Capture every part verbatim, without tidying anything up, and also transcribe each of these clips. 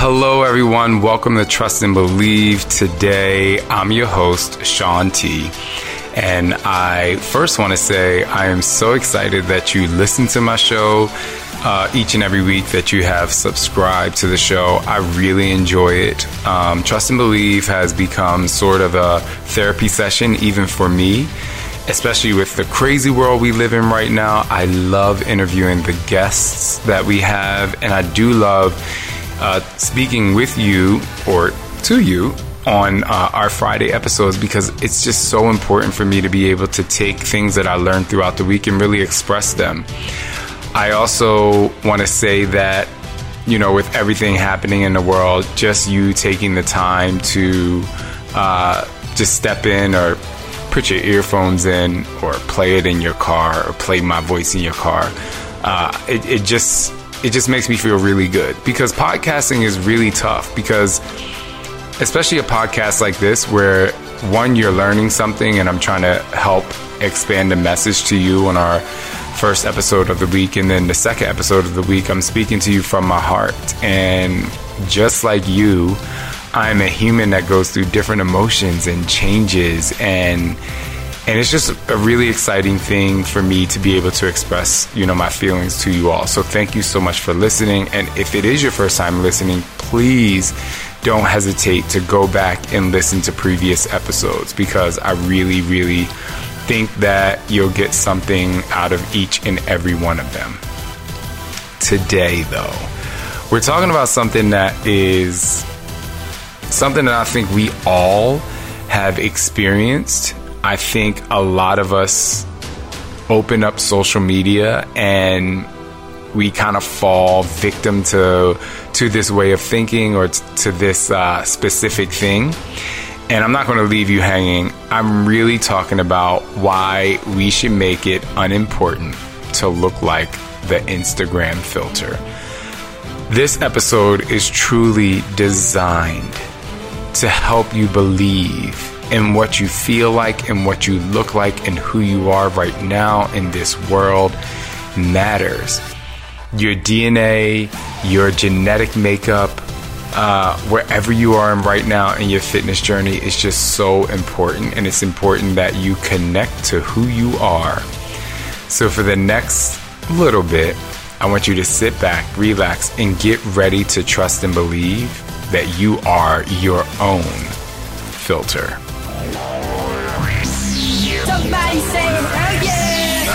Hello, everyone. Welcome to Trust and Believe. Today, I'm your host, Sean T. And I first want to say I am so excited that you listen to my show uh, each and every week, that you have subscribed to the show. I really enjoy it. Um, Trust and Believe has become sort of a therapy session, even for me. Especially with the crazy world we live in right now, I love interviewing the guests that we have, and I do love uh, speaking with you or to you on uh, our Friday episodes, because it's just so important for me to be able to take things that I learned throughout the week and really express them. I also want to say that, you know, with everything happening in the world, just you taking the time to uh, just step in or put your earphones in or play it in your car or play my voice in your car. Uh, it, it just it just makes me feel really good, because podcasting is really tough, because especially a podcast like this where, one, you're learning something and I'm trying to help expand the message to you on our first episode of the week. And then the second episode of the week, I'm speaking to you from my heart. And just like you, I'm a human that goes through different emotions and changes, and and it's just a really exciting thing for me to be able to express, you know, my feelings to you all. So thank you so much for listening. And if it is your first time listening, please don't hesitate to go back and listen to previous episodes, because I really, really think that you'll get something out of each and every one of them. Today, though, we're talking about something that is something that I think we all have experienced. I think a lot of us open up social media and we kind of fall victim to to this way of thinking, or t- to this uh, specific thing. And I'm not going to leave you hanging. I'm really talking about why we should make it unimportant to look like the Instagram filter. This episode is truly designed to help you believe in what you feel like and what you look like, and who you are right now in this world matters. Your D N A, your genetic makeup, uh, wherever you are in right now in your fitness journey is just so important. And it's important that you connect to who you are. So for the next little bit, I want you to sit back, relax, and get ready to trust and believe that you are your own filter. Somebody say it, oh yeah!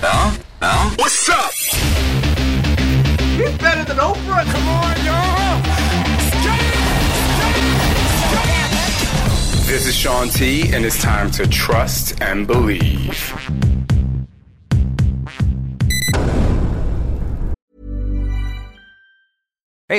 No, no, no. What's up? He's better than Oprah. Come on, y'all. This is Sean T, and it's time to trust and believe. Hey,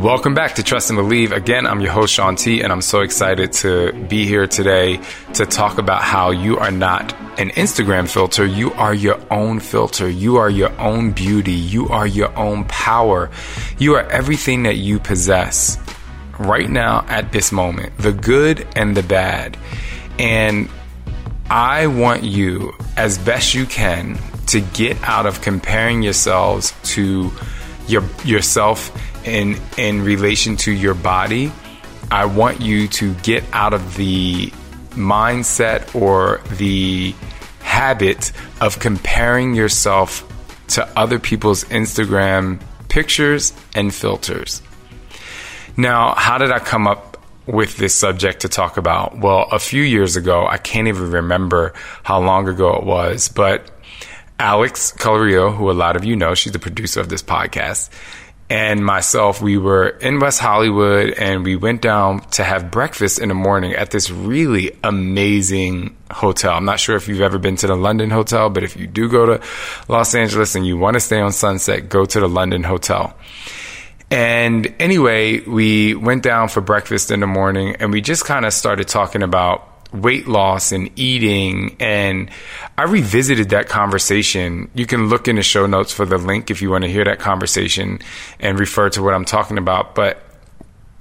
Welcome back to Trust and Believe. Again, I'm your host, Sean T, and I'm so excited to be here today to talk about how you are not an Instagram filter. You are your own filter. You are your own beauty. You are your own power. You are everything that you possess right now at this moment, the good and the bad. And I want you, as best you can, to get out of comparing yourselves to your yourself in in relation to your body. I want you to get out of the mindset or the habit of comparing yourself to other people's Instagram pictures and filters. Now, how did I come up with this subject to talk about? Well, a few years ago, I can't even remember how long ago it was, but Alex Colorio, who a lot of you know, she's the producer of this podcast, and myself, we were in West Hollywood, and we went down to have breakfast in the morning at this really amazing hotel. I'm not sure if you've ever been to the London Hotel, but if you do go to Los Angeles and you want to stay on Sunset, go to the London Hotel. And anyway, we went down for breakfast in the morning, and we just kind of started talking about weight loss and eating. And I revisited that conversation. You can look in the show notes for the link if you want to hear that conversation and refer to what I'm talking about. But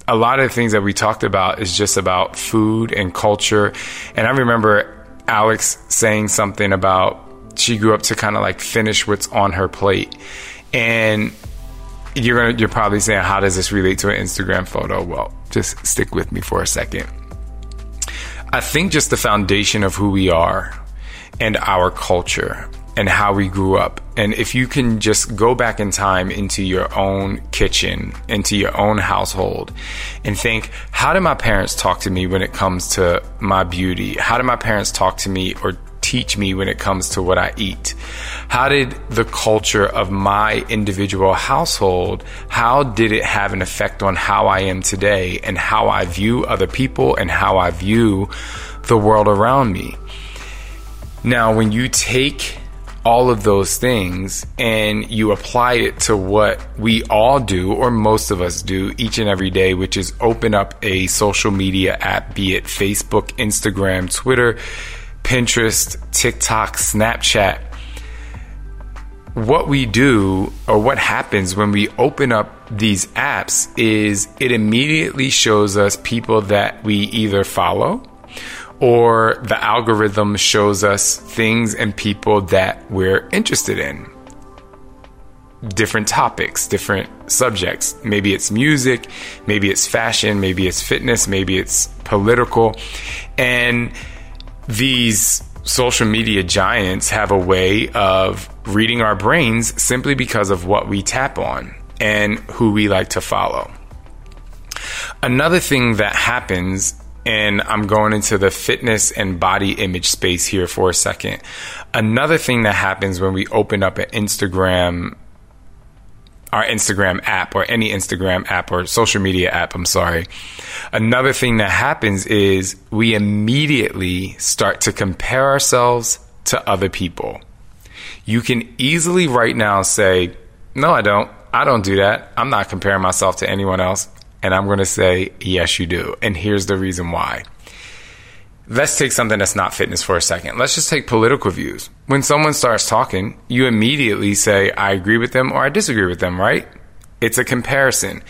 a lot of the things that we talked about is just about food and culture. And I remember Alex saying something about she grew up to kind of like finish what's on her plate. And you're gonna, you're probably saying, how does this relate to an Instagram photo? Well, just stick with me for a second. I think just the foundation of who we are and our culture and how we grew up. And if you can just go back in time into your own kitchen, into your own household, and think, how do my parents talk to me when it comes to my beauty? How do my parents talk to me or teach me when it comes to what I eat? How did the culture of my individual household, how did it have an effect on how I am today and how I view other people and how I view the world around me? Now, when you take all of those things and you apply it to what we all do, or most of us do each and every day, which is open up a social media app, be it Facebook, Instagram, Twitter, Pinterest, TikTok, Snapchat. What we do, or what happens when we open up these apps, is it immediately shows us people that we either follow, or the algorithm shows us things and people that we're interested in. Different topics, different subjects. Maybe it's music, maybe it's fashion, maybe it's fitness, maybe it's political. And these social media giants have a way of reading our brains simply because of what we tap on and who we like to follow. Another thing that happens, and I'm going into the fitness and body image space here for a second. Another thing that happens when we open up an Instagram, our Instagram app, or any Instagram app or social media app, I'm sorry. Another thing that happens is we immediately start to compare ourselves to other people. You can easily right now say, no, I don't. I don't do that. I'm not comparing myself to anyone else. And I'm going to say, yes, you do. And here's the reason why. Let's take something that's not fitness for a second. Let's just take political views. When someone starts talking, you immediately say, I agree with them or I disagree with them, right? It's a comparison.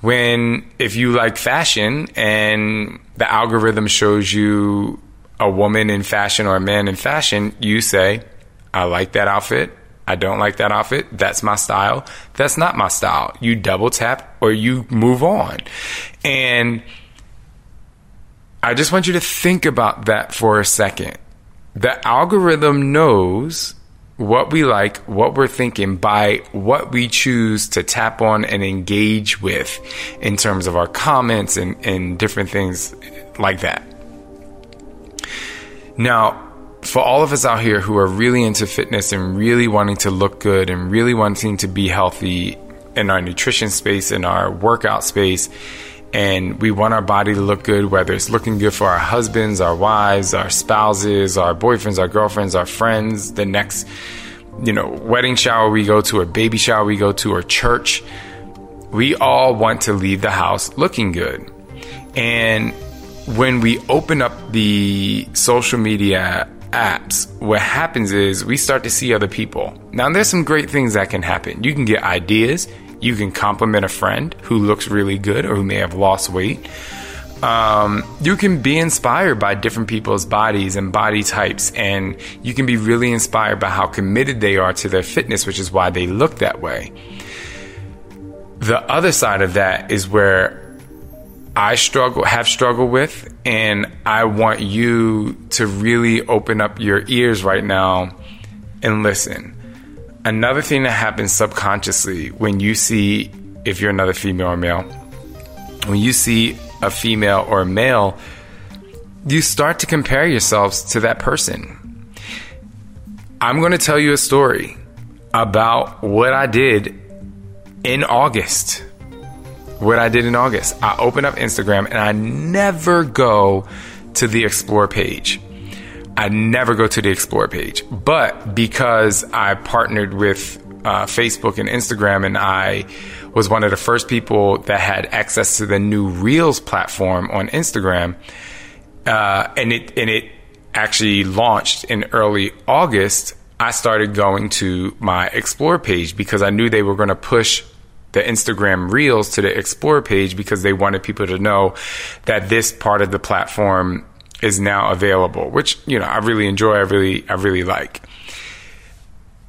When, if you like fashion and the algorithm shows you a woman in fashion or a man in fashion, you say, I like that outfit. I don't like that outfit. That's my style. That's not my style. You double tap or you move on. And I just want you to think about that for a second. The algorithm knows what we like, what we're thinking, by what we choose to tap on and engage with in terms of our comments and, and different things like that. Now, for all of us out here who are really into fitness and really wanting to look good and really wanting to be healthy in our nutrition space, in our workout space, and we want our body to look good, whether it's looking good for our husbands, our wives, our spouses, our boyfriends, our girlfriends, our friends, the next, you know, wedding shower we go to, or baby shower we go to, or church. We all want to leave the house looking good. And when we open up the social media apps, what happens is we start to see other people. Now, there's some great things that can happen. You can get ideas. You can compliment a friend who looks really good or who may have lost weight. Um, you can be inspired by different people's bodies and body types. And you can be really inspired by how committed they are to their fitness, which is why they look that way. The other side of that is where I struggle, have struggled with. And I want you to really open up your ears right now and listen. Another thing that happens subconsciously when you see, if you're another female or male, when you see a female or a male, you start to compare yourselves to that person. I'm going to tell you a story about what I did in August. What I did in August. I open up Instagram and I never go to the Explore page. I never go to the Explore page, but because I partnered with uh, Facebook and Instagram, and I was one of the first people that had access to the new Reels platform on Instagram, uh, and it and it actually launched in early August, I started going to my Explore page because I knew they were going to push the Instagram Reels to the Explore page because they wanted people to know that this part of the platform is now available, which, you know, I really enjoy, I really, I really like.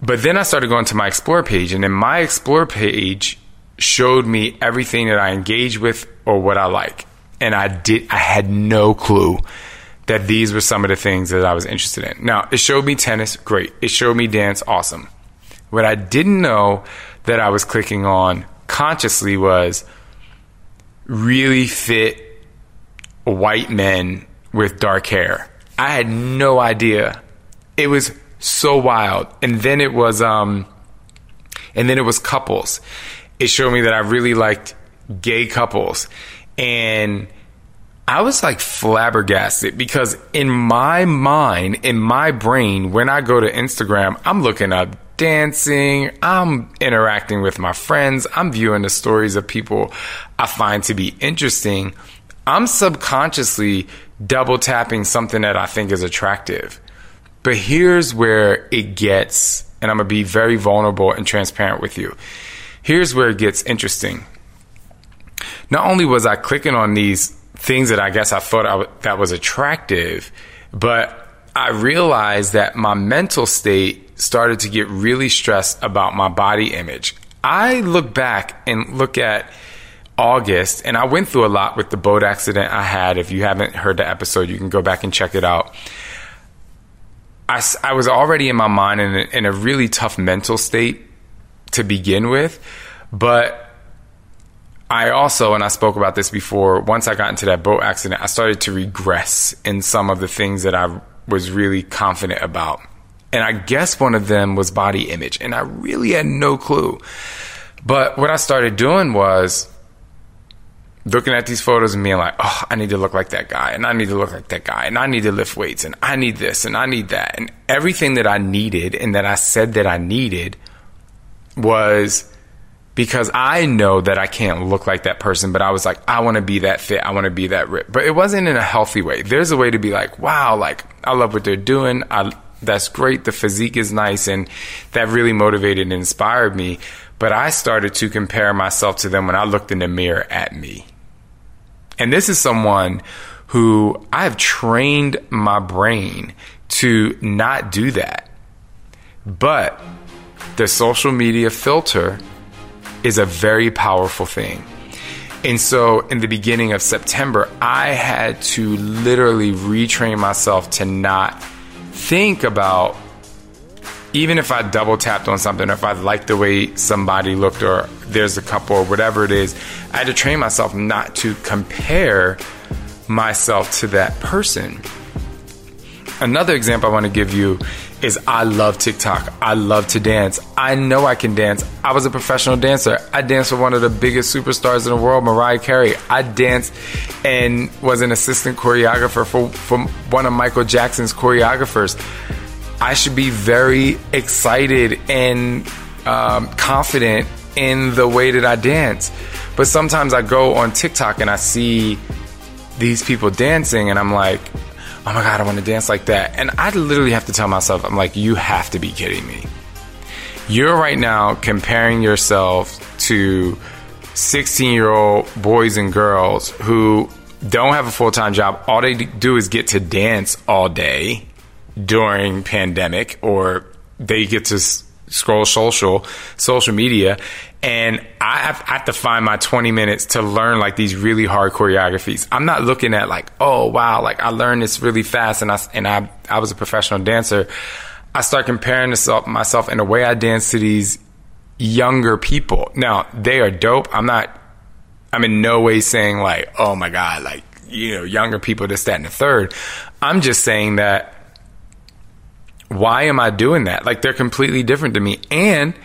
But then I started going to my Explore page, and then my Explore page showed me everything that I engage with or what I like. And I did, I had no clue that these were some of the things that I was interested in. Now, it showed me tennis, great. It showed me dance, awesome. What I didn't know that I was clicking on consciously was really fit white men with dark hair. I had no idea. It was so wild. And then it was, um, and then it was couples. It showed me that I really liked gay couples. And I was like flabbergasted because in my mind, in my brain, when I go to Instagram, I'm looking up dancing, I'm interacting with my friends, I'm viewing the stories of people I find to be interesting. I'm subconsciously double tapping something that I think is attractive. But here's where it gets, and I'm going to be very vulnerable and transparent with you. Here's where it gets interesting. Not only was I clicking on these things that I guess I thought I w- that was attractive, but I realized that my mental state started to get really stressed about my body image. I look back and look at August, and I went through a lot with the boat accident I had. If you haven't heard the episode, you can go back and check it out. I, I was already in my mind in a, in a really tough mental state to begin with, but I also, and I spoke about this before, once I got into that boat accident, I started to regress in some of the things that I was really confident about. And I guess one of them was body image, and I really had no clue. But what I started doing was looking at these photos and being like, oh, I need to look like that guy, and I need to look like that guy, and I need to lift weights, and I need this, and I need that. And everything that I needed and that I said that I needed was because I know that I can't look like that person, but I was like, I want to be that fit, I want to be that ripped. But it wasn't in a healthy way. There's a way to be like, wow, like, I love what they're doing, I, that's great, the physique is nice, and that really motivated and inspired me. But I started to compare myself to them when I looked in the mirror at me. And this is someone who I have trained my brain to not do that. But the social media filter is a very powerful thing. And so in the beginning of September, I had to literally retrain myself to not think about, even if I double tapped on something, or if I liked the way somebody looked, or there's a couple, or whatever it is, I had to train myself not to compare myself to that person. Another example I want to give you is I love TikTok. I love to dance. I know I can dance. I was a professional dancer. I danced with one of the biggest superstars in the world, Mariah Carey. I danced and was an assistant choreographer for, for one of Michael Jackson's choreographers. I should be very excited and um, confident in the way that I dance. But sometimes I go on TikTok and I see these people dancing and I'm like, oh my God, I want to dance like that. And I literally have to tell myself, I'm like, you have to be kidding me. You're right now comparing yourself to sixteen-year-old boys and girls who don't have a full-time job. All they do is get to dance all day during pandemic, or they get to scroll social social media, and I have, I have to find my twenty minutes to learn like these really hard choreographies. I'm not looking at like, oh wow, like I learned this really fast, and I and I I was a professional dancer. I start comparing myself in a way I dance to these younger people. Now, they are dope. I'm not, I'm in no way saying like, oh my God, like, you know, younger people, this, that, and the third. I'm just saying that, why am I doing that? Like, they're completely different to me. And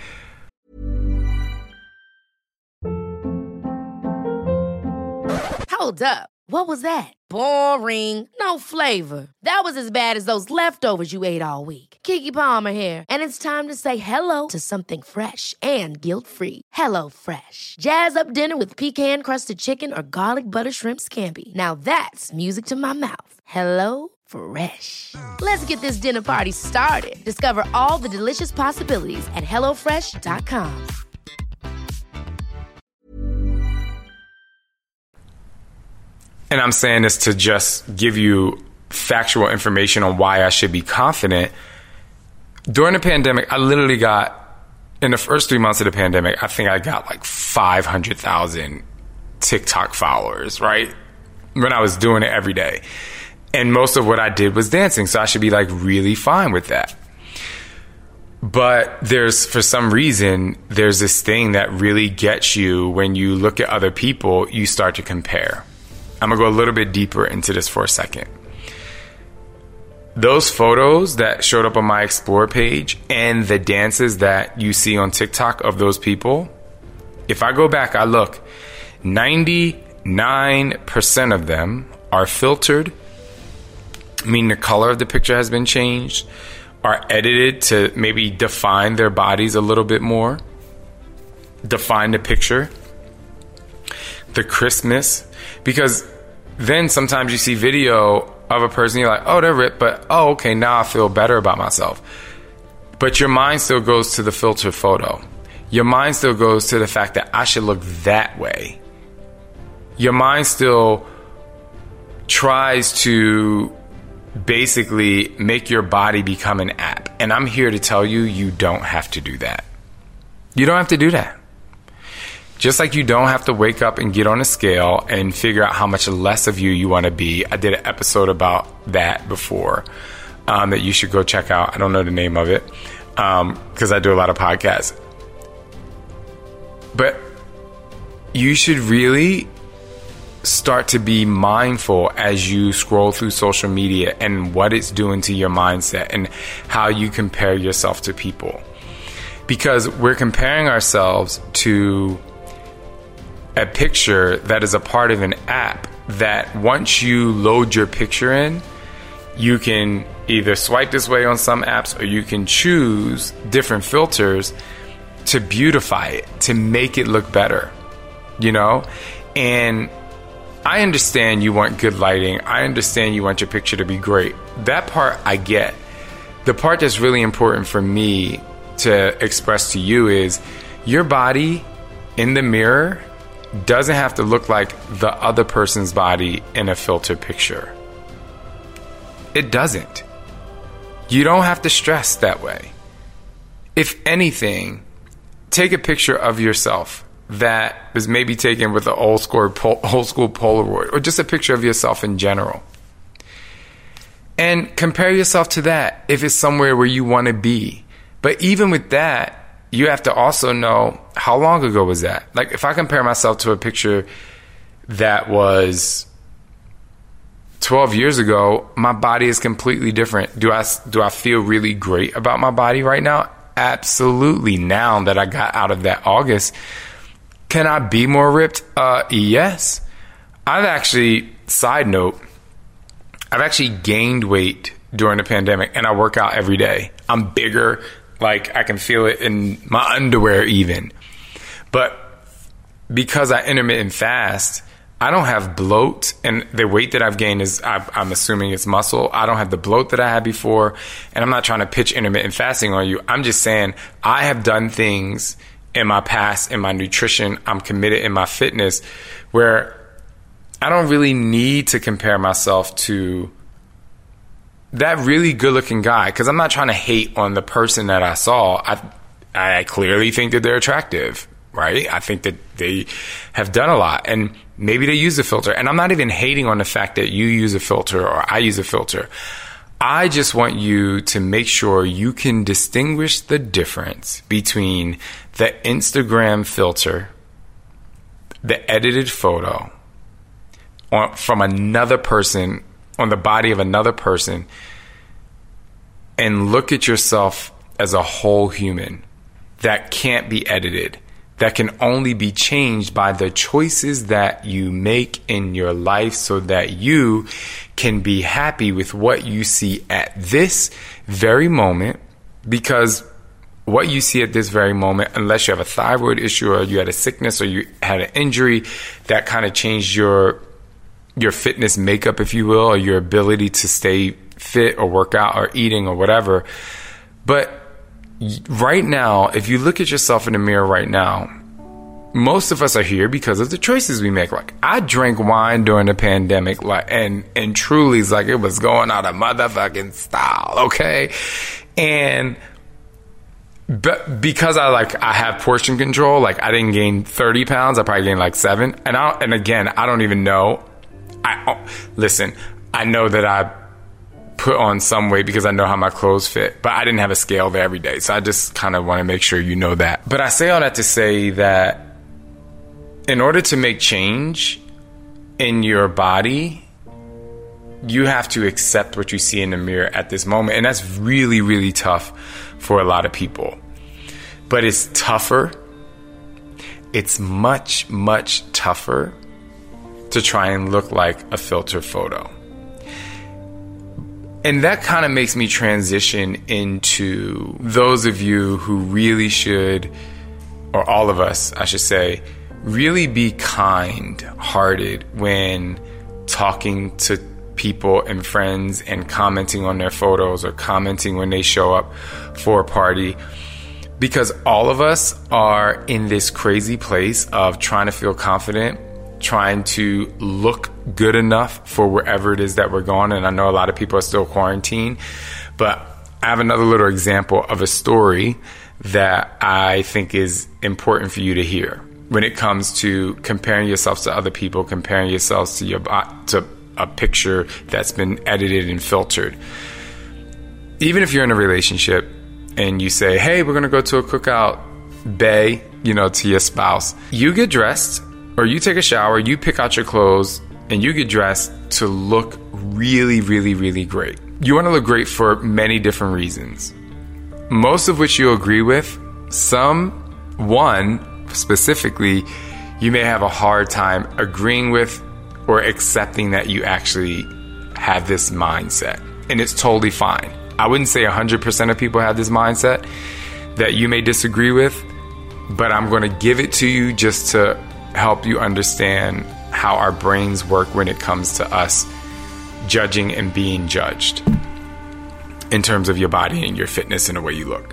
hold up. What was that? Boring. No flavor. That was as bad as those leftovers you ate all week. Keke Palmer here. And it's time to say hello to something fresh and guilt-free. HelloFresh. Jazz up dinner with pecan-crusted chicken or garlic butter shrimp scampi. Now that's music to my mouth. HelloFresh. Let's get this dinner party started. Discover all the delicious possibilities at HelloFresh dot com. And I'm saying this to just give you factual information on why I should be confident. During the pandemic, I literally got, in the first three months of the pandemic, I think I got like five hundred thousand TikTok followers, right? When I was doing it every day. And most of what I did was dancing. So I should be like really fine with that. But there's, for some reason, there's this thing that really gets you when you look at other people, you start to compare. I'm going to go a little bit deeper into this for a second. Those photos that showed up on my Explore page and the dances that you see on TikTok of those people, if I go back, I look, ninety-nine percent of them are filtered, meaning the color of the picture has been changed, are edited to maybe define their bodies a little bit more, define the picture, the crispness. Because then sometimes you see video of a person, you're like, oh, they're ripped, but oh, okay, now I feel better about myself. But your mind still goes to the filtered photo. Your mind still goes to the fact that I should look that way. Your mind still tries to basically make your body become an app. And I'm here to tell you, you don't have to do that. You don't have to do that. Just like you don't have to wake up and get on a scale and figure out how much less of you you want to be. I did an episode about that before um, that you should go check out. I don't know the name of it because um, I do a lot of podcasts. But you should really start to be mindful as you scroll through social media and what it's doing to your mindset and how you compare yourself to people. Because we're comparing ourselves to a picture that is a part of an app that once you load your picture in, you can either swipe this way on some apps or you can choose different filters to beautify it, to make it look better, you know? And I understand you want good lighting. I understand you want your picture to be great. That part I get. The part that's really important for me to express to you is your body in the mirror doesn't have to look like the other person's body in a filter picture. It doesn't. You don't have to stress that way. If anything, take a picture of yourself that was maybe taken with an old school, old school Polaroid, or just a picture of yourself in general. And compare yourself to that if it's somewhere where you want to be. But even with that, you have to also know, how long ago was that? Like, if I compare myself to a picture that was twelve years ago, my body is completely different. Do I, do I feel really great about my body right now? Absolutely. Now that I got out of that August, can I be more ripped? Uh, yes. I've actually, side note, I've actually gained weight during the pandemic, and I work out every day. I'm bigger. Like, I can feel it in my underwear even. But because I intermittent fast, I don't have bloat. And the weight that I've gained is, I'm assuming it's muscle. I don't have the bloat that I had before. And I'm not trying to pitch intermittent fasting on you. I'm just saying I have done things in my past, in my nutrition. I'm committed in my fitness where I don't really need to compare myself to that really good-looking guy, because I'm not trying to hate on the person that I saw. I I clearly think that they're attractive, right? I think that they have done a lot, and maybe they use a filter. And I'm not even hating on the fact that you use a filter or I use a filter. I just want you to make sure you can distinguish the difference between the Instagram filter, the edited photo on, from another person, on the body of another person, and look at yourself as a whole human that can't be edited, that can only be changed by the choices that you make in your life so that you can be happy with what you see at this very moment. Because what you see at this very moment, unless you have a thyroid issue or you had a sickness or you had an injury that kind of changed your your fitness makeup, if you will, or your ability to stay fit or work out or eating or whatever. But right now, if you look at yourself in the mirror right now, most of us are here because of the choices we make. Like, I drank wine during the pandemic, like, and and truly, it's like it was going out of motherfucking style, okay? And but because I like I have portion control, like I didn't gain thirty pounds, I probably gained like seven. And I and again, I don't even know. I listen. I know that I put on some weight because I know how my clothes fit, but I didn't have a scale there every day. So I just kind of want to make sure you know that. But I say all that to say that in order to make change in your body, you have to accept what you see in the mirror at this moment. And that's really, really tough for a lot of people. But it's tougher. It's much, much tougher to try and look like a filter photo. And that kind of makes me transition into those of you who really should, or all of us, I should say, really be kind-hearted when talking to people and friends and commenting on their photos or commenting when they show up for a party. Because all of us are in this crazy place of trying to feel confident, trying to look good enough for wherever it is that we're going. And I know a lot of people are still quarantined, but I have another little example of a story that I think is important for you to hear when it comes to comparing yourself to other people, comparing yourselves to your to a picture that's been edited and filtered. Even if you're in a relationship and you say, hey, we're going to go to a cookout, bae, you know, to your spouse, you get dressed, or you take a shower, you pick out your clothes, and you get dressed to look really, really, really great. You want to look great for many different reasons, most of which you'll agree with. Some, one specifically, you may have a hard time agreeing with or accepting that you actually have this mindset. And it's totally fine. I wouldn't say one hundred percent of people have this mindset that you may disagree with, but I'm going to give it to you just to help you understand how our brains work when it comes to us judging and being judged in terms of your body and your fitness and the way you look.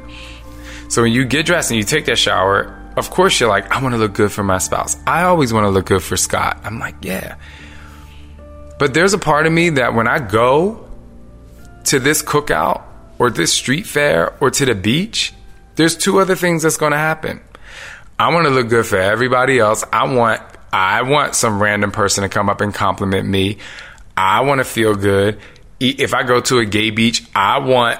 So when you get dressed and you take that shower, of course you're like, I want to look good for my spouse. I always want to look good for Scott. I'm like, yeah. But there's a part of me that when I go to this cookout or this street fair or to the beach, there's two other things that's going to happen. I want to look good for everybody else. I want I want some random person to come up and compliment me. I want to feel good. If I go to a gay beach, I want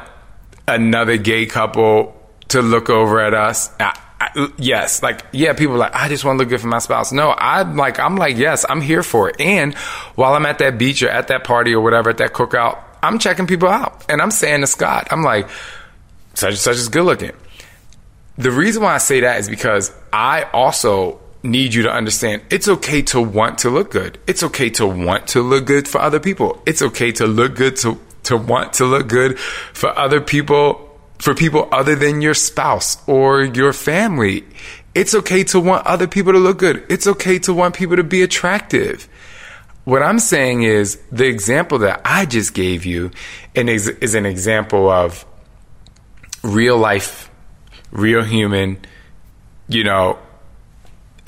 another gay couple to look over at us. I, I, yes, like, yeah, people are like, I just want to look good for my spouse. No, I'm like, I'm like, yes, I'm here for it. And while I'm at that beach or at that party or whatever, at that cookout, I'm checking people out. And I'm saying to Scott, I'm like, such and such is good looking. The reason why I say that is because I also need you to understand it's okay to want to look good. It's okay to want to look good for other people. It's okay to look good, to, to want to look good for other people, for people other than your spouse or your family. It's okay to want other people to look good. It's okay to want people to be attractive. What I'm saying is the example that I just gave you and is, is an example of real life, real human, you know,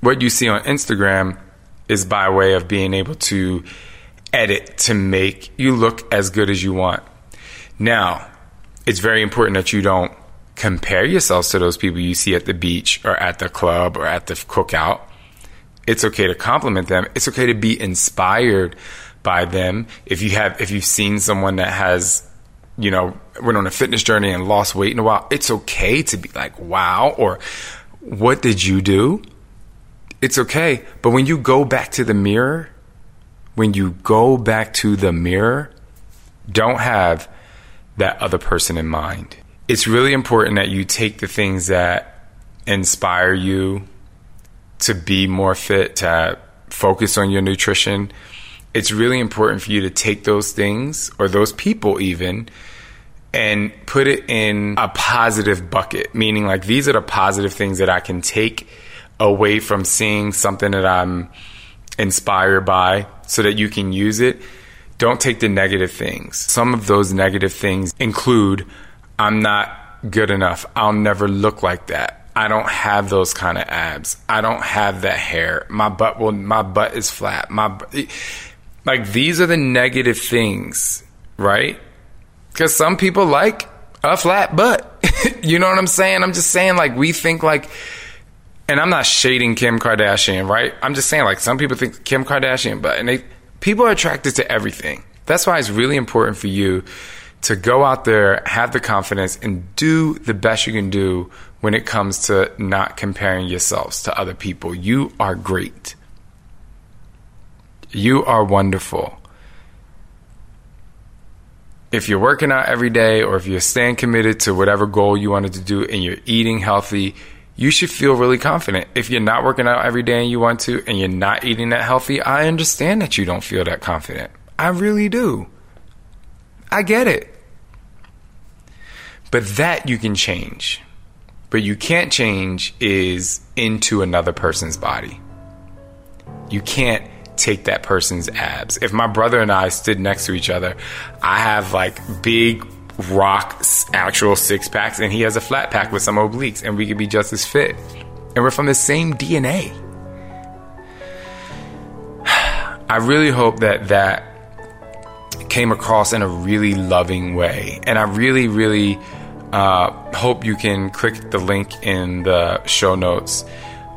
What you see on Instagram is by way of being able to edit to make you look as good as you want. Now, it's very important that you don't compare yourselves to those people you see at the beach or at the club or at the cookout. It's okay to compliment them. It's okay to be inspired by them. If you have, if you've seen someone that has, you know, went on a fitness journey and lost weight in a while, it's okay to be like, wow, or what did you do? It's okay. But when you go back to the mirror, when you go back to the mirror, don't have that other person in mind. It's really important that you take the things that inspire you to be more fit, to focus on your nutrition. It's really important for you to take those things, or those people even, and put it in a positive bucket, meaning like these are the positive things that I can take away from seeing something that I'm inspired by so that you can use it. Don't take the negative things. Some of those negative things include, I'm not good enough. I'll never look like that. I don't have those kind of abs. I don't have that hair. My butt will, my butt is flat. My, like these are the negative things, right? Because some people like a flat butt. You know what I'm saying? I'm just saying, like, we think like, and I'm not shading Kim Kardashian, right? I'm just saying, like, some people think Kim Kardashian, but and they people are attracted to everything. That's why it's really important for you to go out there, have the confidence, and do the best you can do when it comes to not comparing yourselves to other people. You are great. You are wonderful. If you're working out every day, or if you're staying committed to whatever goal you wanted to do, and you're eating healthy, you should feel really confident. If you're not working out every day and you want to, and you're not eating that healthy, I understand that you don't feel that confident. I really do. I get it. But that you can change. But you can't change is into another person's body. You can't take that person's abs. If my brother and I stood next to each other, I have like big Rock's actual six packs, and he has a flat pack with some obliques, and we could be just as fit, and we're from the same D N A. I really hope that that came across in a really loving way, and I really really uh, hope you can click the link in the show notes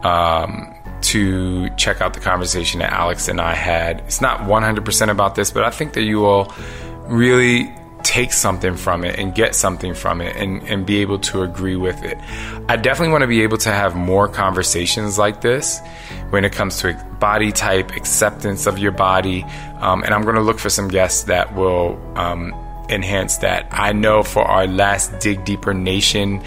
um, to check out the conversation that Alex and I had. It's not one hundred percent about this, but I think that you all really take something from it and get something from it, and, and be able to agree with it. I definitely want to be able to have more conversations like this when it comes to body type, acceptance of your body. Um, and I'm going to look for some guests that will um, enhance that. I know for our last Dig Deeper Nation,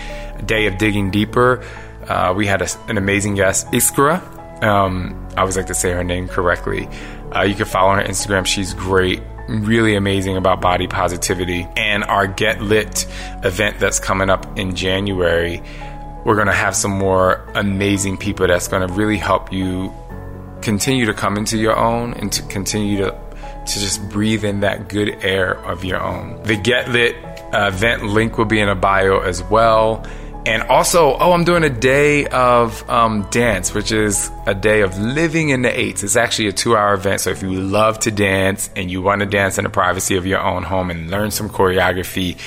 Day of Digging Deeper, uh, we had a, an amazing guest, Iskra. Um, I always like to say her name correctly. Uh, you can follow her on Instagram. She's great. Really amazing about body positivity. And our Get Lit event that's coming up in January, we're going to have some more amazing people that's going to really help you continue to come into your own, and to continue to, to just breathe in that good air of your own. The Get Lit event link will be in a bio as well. And also, oh, I'm doing a day of um, dance, which is a day of living in the eights. It's actually a two-hour event. So if you love to dance and you want to dance in the privacy of your own home and learn some choreography,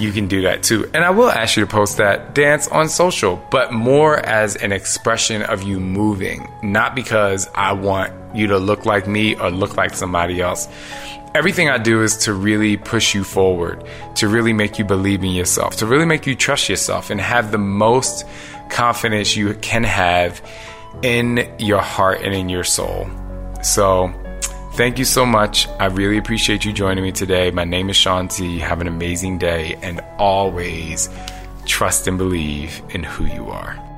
you can do that too. And I will ask you to post that dance on social, but more as an expression of you moving, not because I want you to look like me or look like somebody else. Everything I do is to really push you forward, to really make you believe in yourself, to really make you trust yourself and have the most confidence you can have in your heart and in your soul. So thank you so much. I really appreciate you joining me today. My name is Sean T. Have an amazing day, and always trust and believe in who you are.